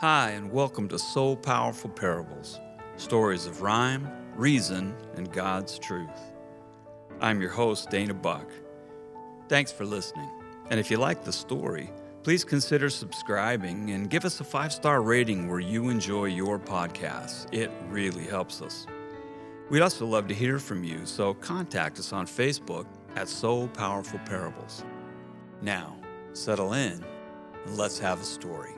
Hi, and welcome to Soul Powerful Parables, stories of rhyme, reason, and God's truth. I'm your host, Dana Buck. Thanks for listening. And if you like the story, please consider subscribing and give us a 5-star rating where you enjoy your podcasts. It really helps us. We'd also love to hear from you, so contact us on Facebook at Soul Powerful Parables. Now, settle in and let's have a story.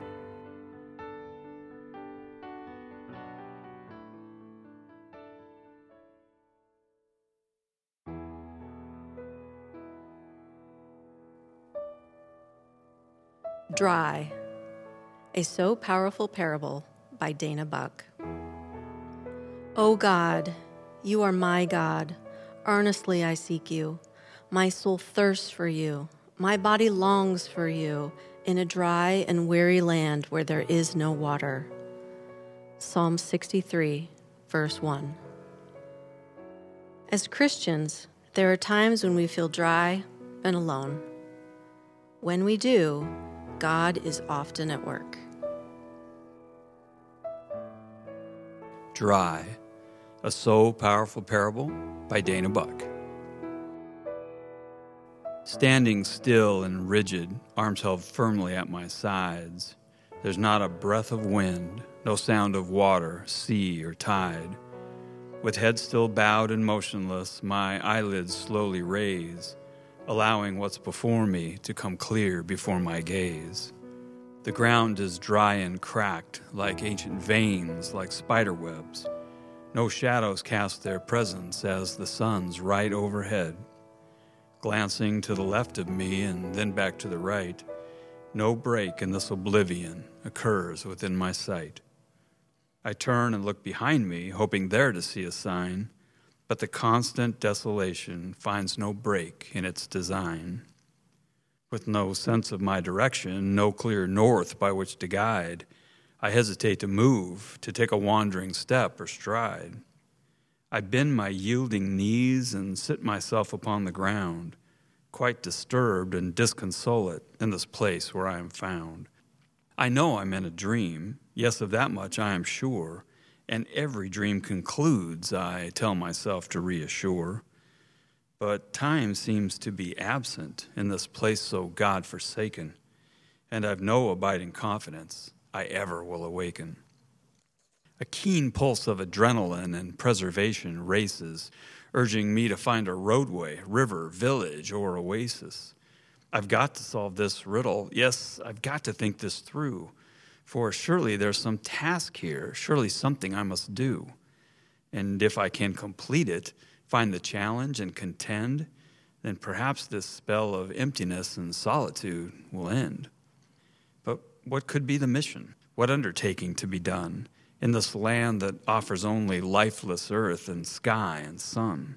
Dry, a So Powerful Parable by Dana Buck. O God, you are my God. Earnestly I seek you. My soul thirsts for you. My body longs for you in a dry and weary land where there is no water. Psalm 63, verse 1. As Christians, there are times when we feel dry and alone. When we do, God is often at work. Dry, a So Powerful Parable by Dana Buck. Standing still and rigid, arms held firmly at my sides, there's not a breath of wind, no sound of water, sea, or tide. With head still bowed and motionless, my eyelids slowly raise, allowing what's before me to come clear before my gaze. The ground is dry and cracked, like ancient veins, like spider webs. No shadows cast their presence as the sun's right overhead. Glancing to the left of me and then back to the right, no break in this oblivion occurs within my sight. I turn and look behind me, hoping there to see a sign, but the constant desolation finds no break in its design. With no sense of my direction, no clear north by which to guide, I hesitate to move, to take a wandering step or stride. I bend my yielding knees and sit myself upon the ground, quite disturbed and disconsolate in this place where I am found. I know I'm in a dream, yes, of that much I am sure, and every dream concludes, I tell myself to reassure. But time seems to be absent in this place so God-forsaken, and I've no abiding confidence I ever will awaken. A keen pulse of adrenaline and preservation races, urging me to find a roadway, river, village, or oasis. I've got to solve this riddle. Yes, I've got to think this through. For surely there's some task here, surely something I must do. And if I can complete it, find the challenge and contend, then perhaps this spell of emptiness and solitude will end. But what could be the mission? What undertaking to be done in this land that offers only lifeless earth and sky and sun?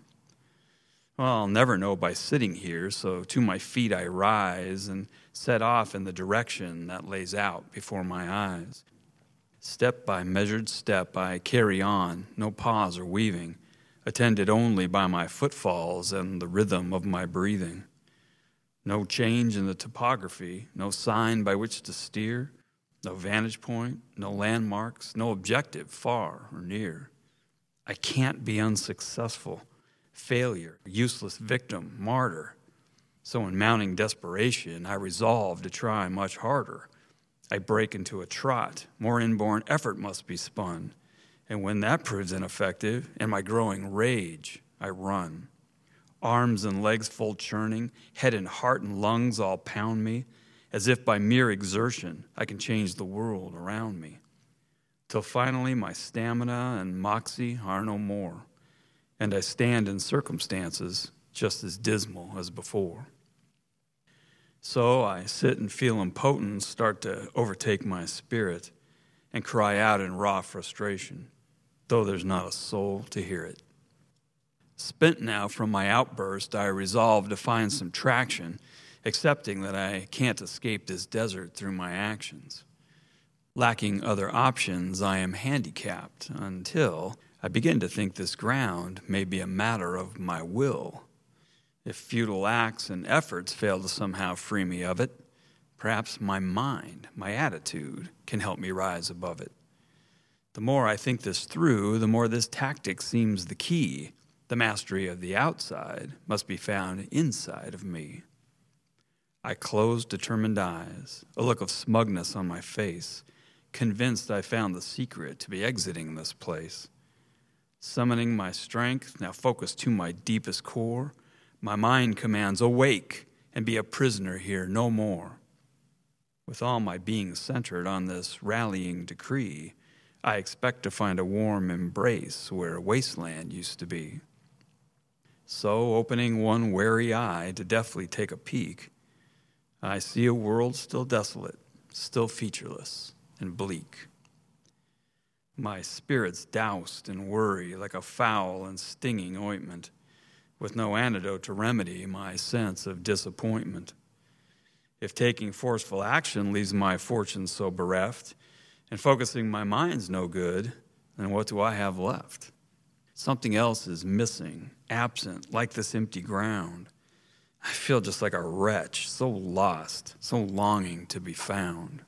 Well, I'll never know by sitting here, so to my feet I rise and set off in the direction that lays out before my eyes. Step by measured step I carry on, no pause or weaving, attended only by my footfalls and the rhythm of my breathing. No change in the topography, no sign by which to steer, no vantage point, no landmarks, no objective far or near. I can't be unsuccessful. Failure, useless victim, martyr. So in mounting desperation, I resolve to try much harder. I break into a trot. More inborn effort must be spun. And when that proves ineffective, in my growing rage, I run. Arms and legs full churning, head and heart and lungs all pound me, as if by mere exertion I can change the world around me. Till finally my stamina and moxie are no more, and I stand in circumstances just as dismal as before. So I sit and feel impotence start to overtake my spirit and cry out in raw frustration, though there's not a soul to hear it. Spent now from my outburst, I resolve to find some traction, accepting that I can't escape this desert through my actions. Lacking other options, I am handicapped until I begin to think this ground may be a matter of my will. If futile acts and efforts fail to somehow free me of it, Perhaps my mind, my attitude, can help me rise above it. The more I think this through, the more this tactic seems the key. The mastery of the outside must be found inside of me. I closed determined eyes, a look of smugness on my face, convinced I found the secret to be exiting this place. Summoning my strength, now focused to my deepest core, my mind commands, awake and be a prisoner here no more. With all my being centered on this rallying decree, I expect to find a warm embrace where wasteland used to be. So, opening one wary eye to deftly take a peek, I see a world still desolate, still featureless and bleak. My spirit's doused in worry like a foul and stinging ointment, with no antidote to remedy my sense of disappointment. If taking forceful action leaves my fortune so bereft, and focusing my mind's no good, then what do I have left? Something else is missing, absent, like this empty ground. I feel just like a wretch, so lost, so longing to be found.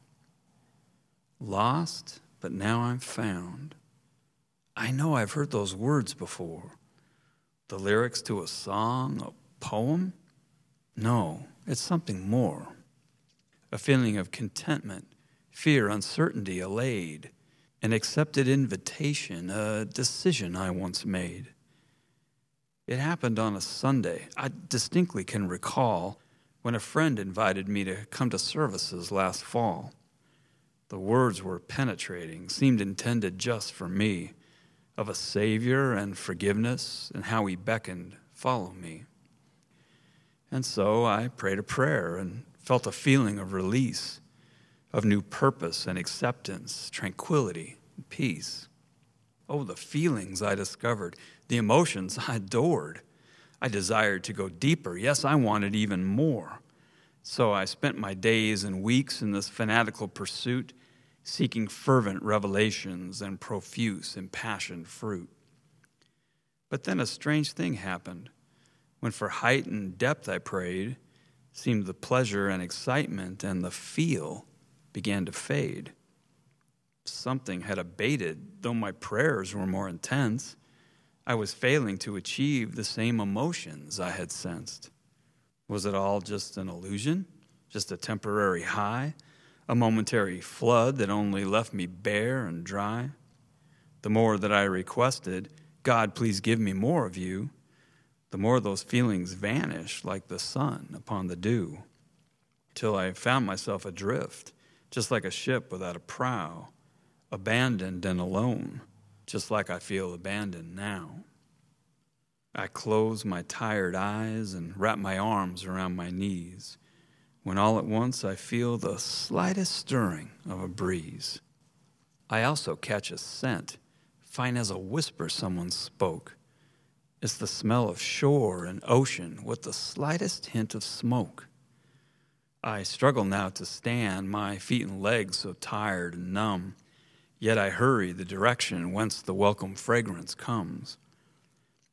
Lost, but now I'm found. I know I've heard those words before. The lyrics to a song, a poem? No, it's something more. A feeling of contentment, fear, uncertainty allayed, an accepted invitation, a decision I once made. It happened on a Sunday. I distinctly can recall when a friend invited me to come to services last fall. The words were penetrating, seemed intended just for me, of a Savior and forgiveness and how He beckoned, follow me. And so I prayed a prayer and felt a feeling of release, of new purpose and acceptance, tranquility and peace. Oh, the feelings I discovered, the emotions I adored. I desired to go deeper. Yes, I wanted even more. So I spent my days and weeks in this fanatical pursuit, seeking fervent revelations and profuse, impassioned fruit. But then a strange thing happened. When for height and depth I prayed, seemed the pleasure and excitement and the feel began to fade. Something had abated, though my prayers were more intense. I was failing to achieve the same emotions I had sensed. Was it all just an illusion? Just a temporary high? A momentary flood that only left me bare and dry? The more that I requested, God, please give me more of you, the more those feelings vanished like the sun upon the dew, till I found myself adrift, just like a ship without a prow, abandoned and alone, just like I feel abandoned now. I close my tired eyes and wrap my arms around my knees, when all at once I feel the slightest stirring of a breeze. I also catch a scent, fine as a whisper someone spoke. It's the smell of shore and ocean with the slightest hint of smoke. I struggle now to stand, my feet and legs so tired and numb, yet I hurry the direction whence the welcome fragrance comes.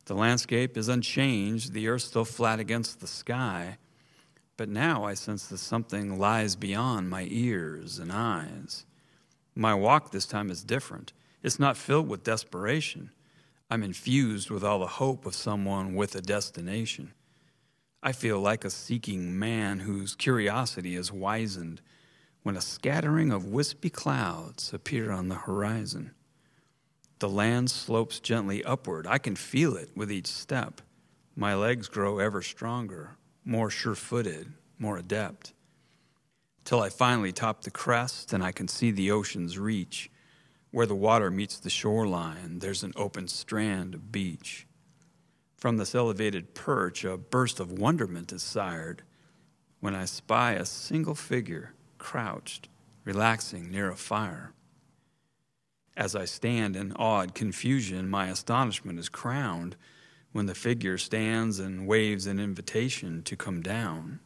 The landscape is unchanged, the earth still flat against the sky, but now I sense that something lies beyond my ears and eyes. My walk this time is different. It's not filled with desperation. I'm infused with all the hope of someone with a destination. I feel like a seeking man whose curiosity is wizened when a scattering of wispy clouds appear on the horizon. The land slopes gently upward. I can feel it with each step. My legs grow ever stronger, more sure-footed, more adept, till I finally top the crest and I can see the ocean's reach. Where the water meets the shoreline, there's an open strand of beach. From this elevated perch, a burst of wonderment is sired when I spy a single figure crouched, relaxing near a fire. As I stand in awed confusion, my astonishment is crowned when the figure stands and waves an invitation to come down.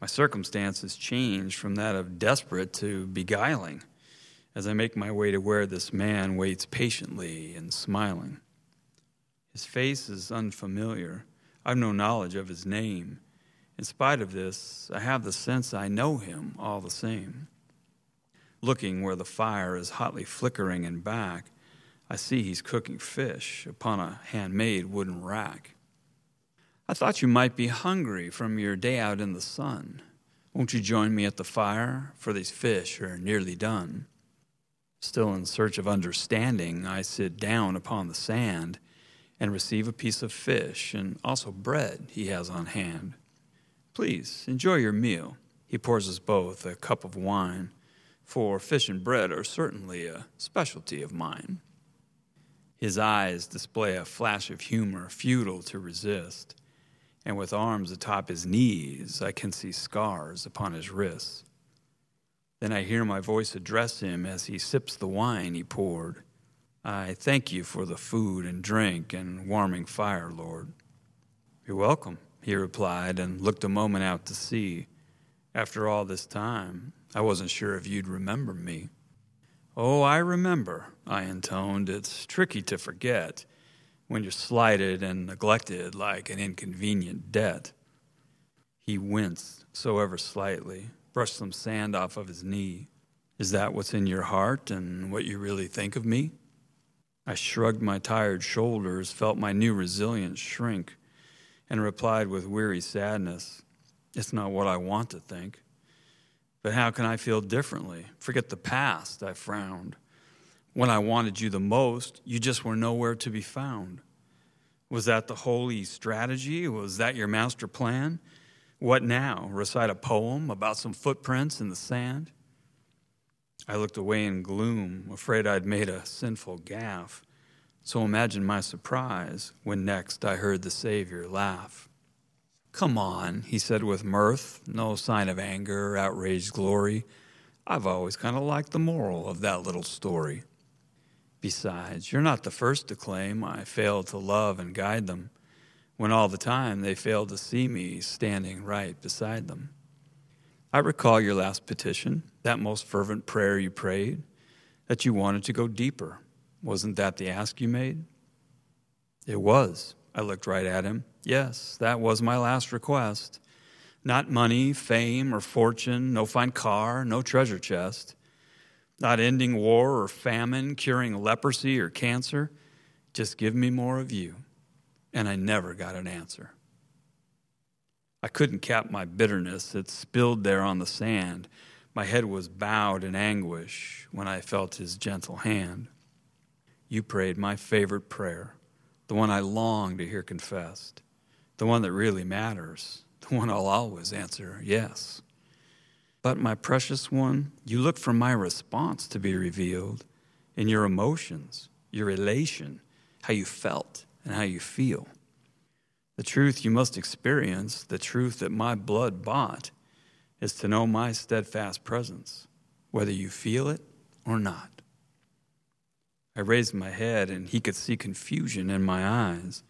My circumstances change from that of desperate to beguiling as I make my way to where this man waits patiently and smiling. His face is unfamiliar. I've no knowledge of his name. In spite of this, I have the sense I know him all the same. Looking where the fire is hotly flickering and back, I see he's cooking fish upon a handmade wooden rack. I thought you might be hungry from your day out in the sun. Won't you join me at the fire, for these fish are nearly done? Still in search of understanding, I sit down upon the sand and receive a piece of fish and also bread he has on hand. Please, enjoy your meal. He pours us both a cup of wine, for fish and bread are certainly a specialty of mine. His eyes display a flash of humor futile to resist, and with arms atop his knees, I can see scars upon his wrists. Then I hear my voice address him as he sips the wine he poured. I thank you for the food and drink and warming fire, Lord. You're welcome, he replied, and looked a moment out to sea. After all this time, I wasn't sure if you'd remember me. Oh, I remember, I intoned. It's tricky to forget when you're slighted and neglected like an inconvenient debt. He winced so ever slightly, brushed some sand off of his knee. Is that what's in your heart and what you really think of me? I shrugged my tired shoulders, felt my new resilience shrink, and replied with weary sadness, it's not what I want to think. But how can I feel differently? Forget the past, I frowned. When I wanted you the most, you just were nowhere to be found. Was that the holy strategy? Was that your master plan? What now? Recite a poem about some footprints in the sand? I looked away in gloom, afraid I'd made a sinful gaffe. So imagine my surprise when next I heard the Savior laugh. Come on, he said with mirth, no sign of anger or outraged glory. I've always kind of liked the moral of that little story. Besides, you're not the first to claim I failed to love and guide them, when all the time they failed to see me standing right beside them. I recall your last petition, that most fervent prayer you prayed, that you wanted to go deeper. Wasn't that the ask you made? It was. I looked right at him. Yes, that was my last request. Not money, fame, or fortune, no fine car, no treasure chest. Not ending war or famine, curing leprosy or cancer. Just give me more of you. And I never got an answer. I couldn't cap my bitterness. It spilled there on the sand. My head was bowed in anguish when I felt his gentle hand. You prayed my favorite prayer. The one I long to hear confessed, the one that really matters, the one I'll always answer, yes. But my precious one, you look for my response to be revealed in your emotions, your elation, how you felt and how you feel. The truth you must experience, the truth that my blood bought, is to know my steadfast presence, whether you feel it or not. I raised my head, and he could see confusion in my eyes,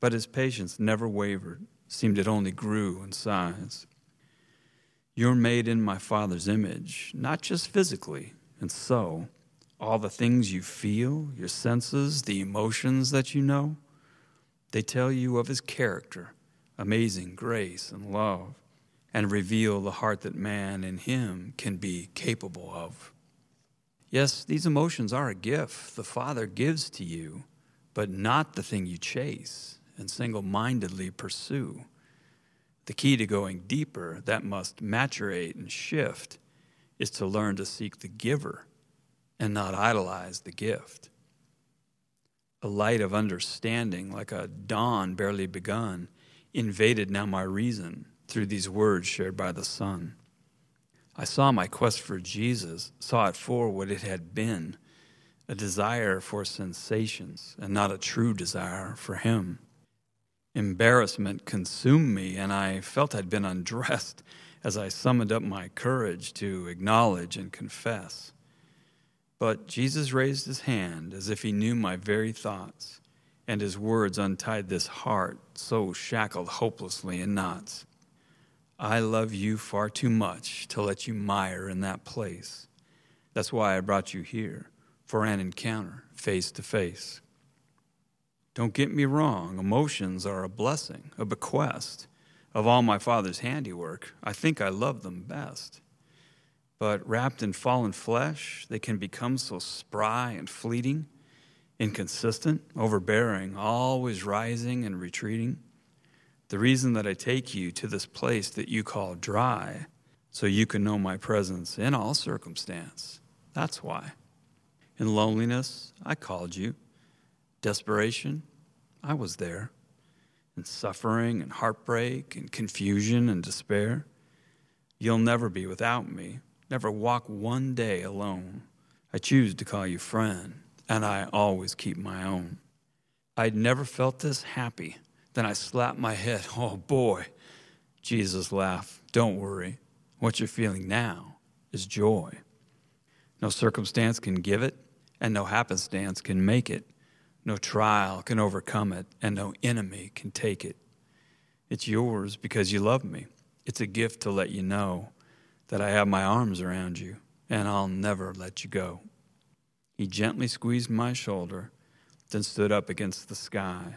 but his patience never wavered, seemed it only grew in size. You're made in my Father's image, not just physically, and so all the things you feel, your senses, the emotions that you know, they tell you of his character, amazing grace and love, and reveal the heart that man in him can be capable of. Yes, these emotions are a gift the Father gives to you, but not the thing you chase and single-mindedly pursue. The key to going deeper that must maturate and shift is to learn to seek the giver and not idolize the gift. A light of understanding, like a dawn barely begun, invaded now my reason through these words shared by the Son. I saw my quest for Jesus, saw it for what it had been, a desire for sensations and not a true desire for him. Embarrassment consumed me, and I felt I'd been undressed as I summoned up my courage to acknowledge and confess. But Jesus raised his hand as if he knew my very thoughts, and his words untied this heart so shackled hopelessly in knots. I love you far too much to let you mire in that place. That's why I brought you here, for an encounter face to face. Don't get me wrong, emotions are a blessing, a bequest, of all my Father's handiwork, I think I love them best. But wrapped in fallen flesh, they can become so spry and fleeting, inconsistent, overbearing, always rising and retreating. The reason that I take you to this place that you call dry, so you can know my presence in all circumstance. That's why. In loneliness, I called you. Desperation, I was there. In suffering and heartbreak and confusion and despair, you'll never be without me. Never walk one day alone. I choose to call you friend, and I always keep my own. I'd never felt this happy. Then I slapped my head. Oh, boy. Jesus laughed. Don't worry. What you're feeling now is joy. No circumstance can give it, and no happenstance can make it. No trial can overcome it, and no enemy can take it. It's yours because you love me. It's a gift to let you know that I have my arms around you, and I'll never let you go. He gently squeezed my shoulder, then stood up against the sky.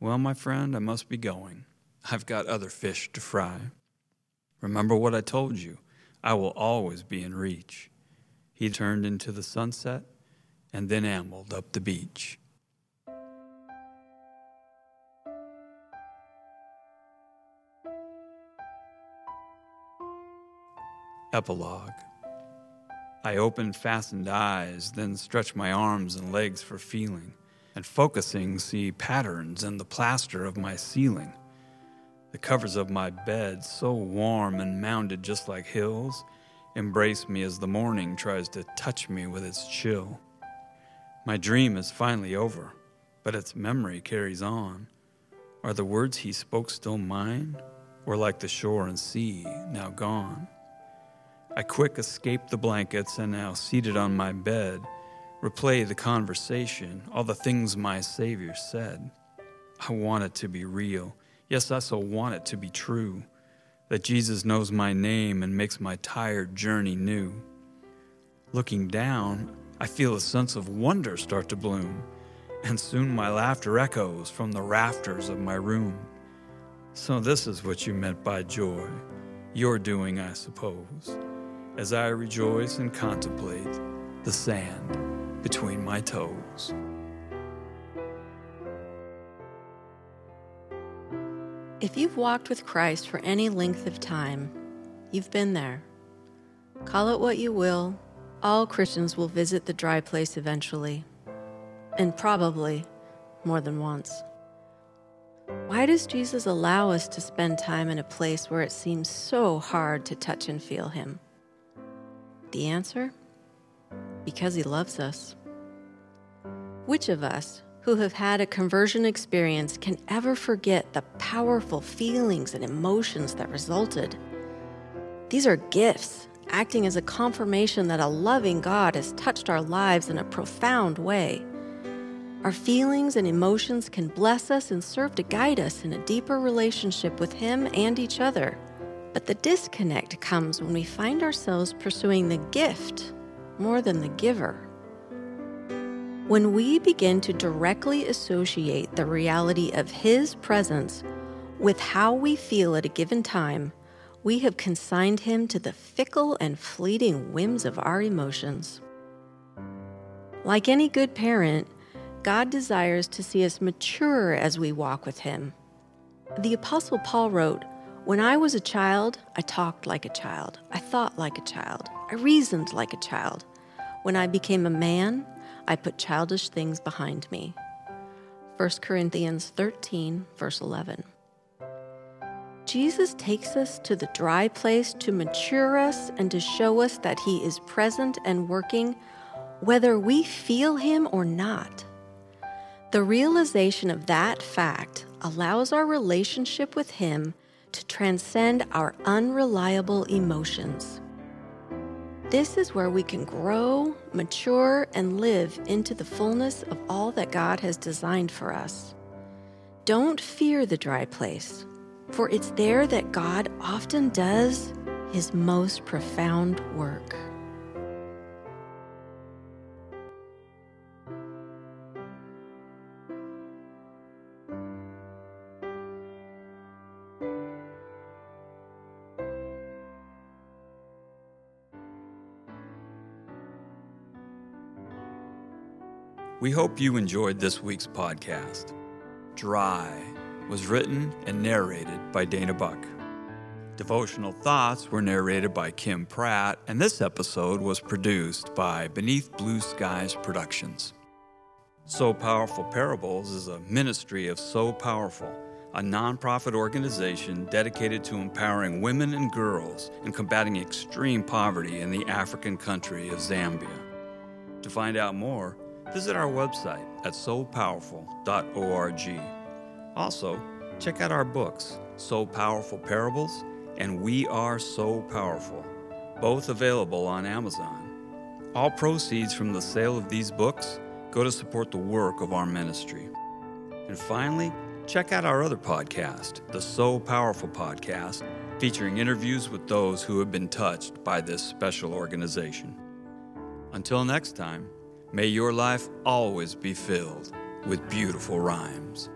Well, my friend, I must be going. I've got other fish to fry. Remember what I told you. I will always be in reach. He turned into the sunset and then ambled up the beach. Epilogue. I opened fastened eyes, then stretched my arms and legs for feeling, and focusing see patterns in the plaster of my ceiling. The covers of my bed, so warm and mounded just like hills, embrace me as the morning tries to touch me with its chill. My dream is finally over, but its memory carries on. Are the words he spoke still mine, or like the shore and sea, now gone? I quick escape the blankets and now, seated on my bed, replay the conversation, all the things my Savior said. I want it to be real. Yes, I so want it to be true, that Jesus knows my name and makes my tired journey new. Looking down, I feel a sense of wonder start to bloom, and soon my laughter echoes from the rafters of my room. So this is what you meant by joy, your doing, I suppose, as I rejoice and contemplate the sand between my toes. If you've walked with Christ for any length of time, you've been there. Call it what you will, all Christians will visit the dry place eventually, and probably more than once. Why does Jesus allow us to spend time in a place where it seems so hard to touch and feel him? The answer? Because he loves us. Which of us who have had a conversion experience can ever forget the powerful feelings and emotions that resulted? These are gifts, acting as a confirmation that a loving God has touched our lives in a profound way. Our feelings and emotions can bless us and serve to guide us in a deeper relationship with him and each other. But the disconnect comes when we find ourselves pursuing the gift more than the giver. When we begin to directly associate the reality of his presence with how we feel at a given time, we have consigned him to the fickle and fleeting whims of our emotions. Like any good parent, God desires to see us mature as we walk with him. The Apostle Paul wrote, "When I was a child, I talked like a child, I thought like a child, I reasoned like a child. When I became a man, I put childish things behind me." 1 Corinthians 13, verse 11. Jesus takes us to the dry place to mature us and to show us that he is present and working, whether we feel him or not. The realization of that fact allows our relationship with him to transcend our unreliable emotions. This is where we can grow, mature, and live into the fullness of all that God has designed for us. Don't fear the dry place, for it's there that God often does his most profound work. We hope you enjoyed this week's podcast. Dry was written and narrated by Dana Buck. Devotional Thoughts were narrated by Kim Pratt, and this episode was produced by Beneath Blue Skies Productions. Soul Powerful Parables is a ministry of Soul Powerful, a nonprofit organization dedicated to empowering women and girls and combating extreme poverty in the African country of Zambia. To find out more, visit our website at soulpowerful.org. Also, check out our books, Soul Powerful Parables and We Are Soul Powerful, both available on Amazon. All proceeds from the sale of these books go to support the work of our ministry. And finally, check out our other podcast, the Soul Powerful Podcast, featuring interviews with those who have been touched by this special organization. Until next time, may your life always be filled with beautiful rhymes.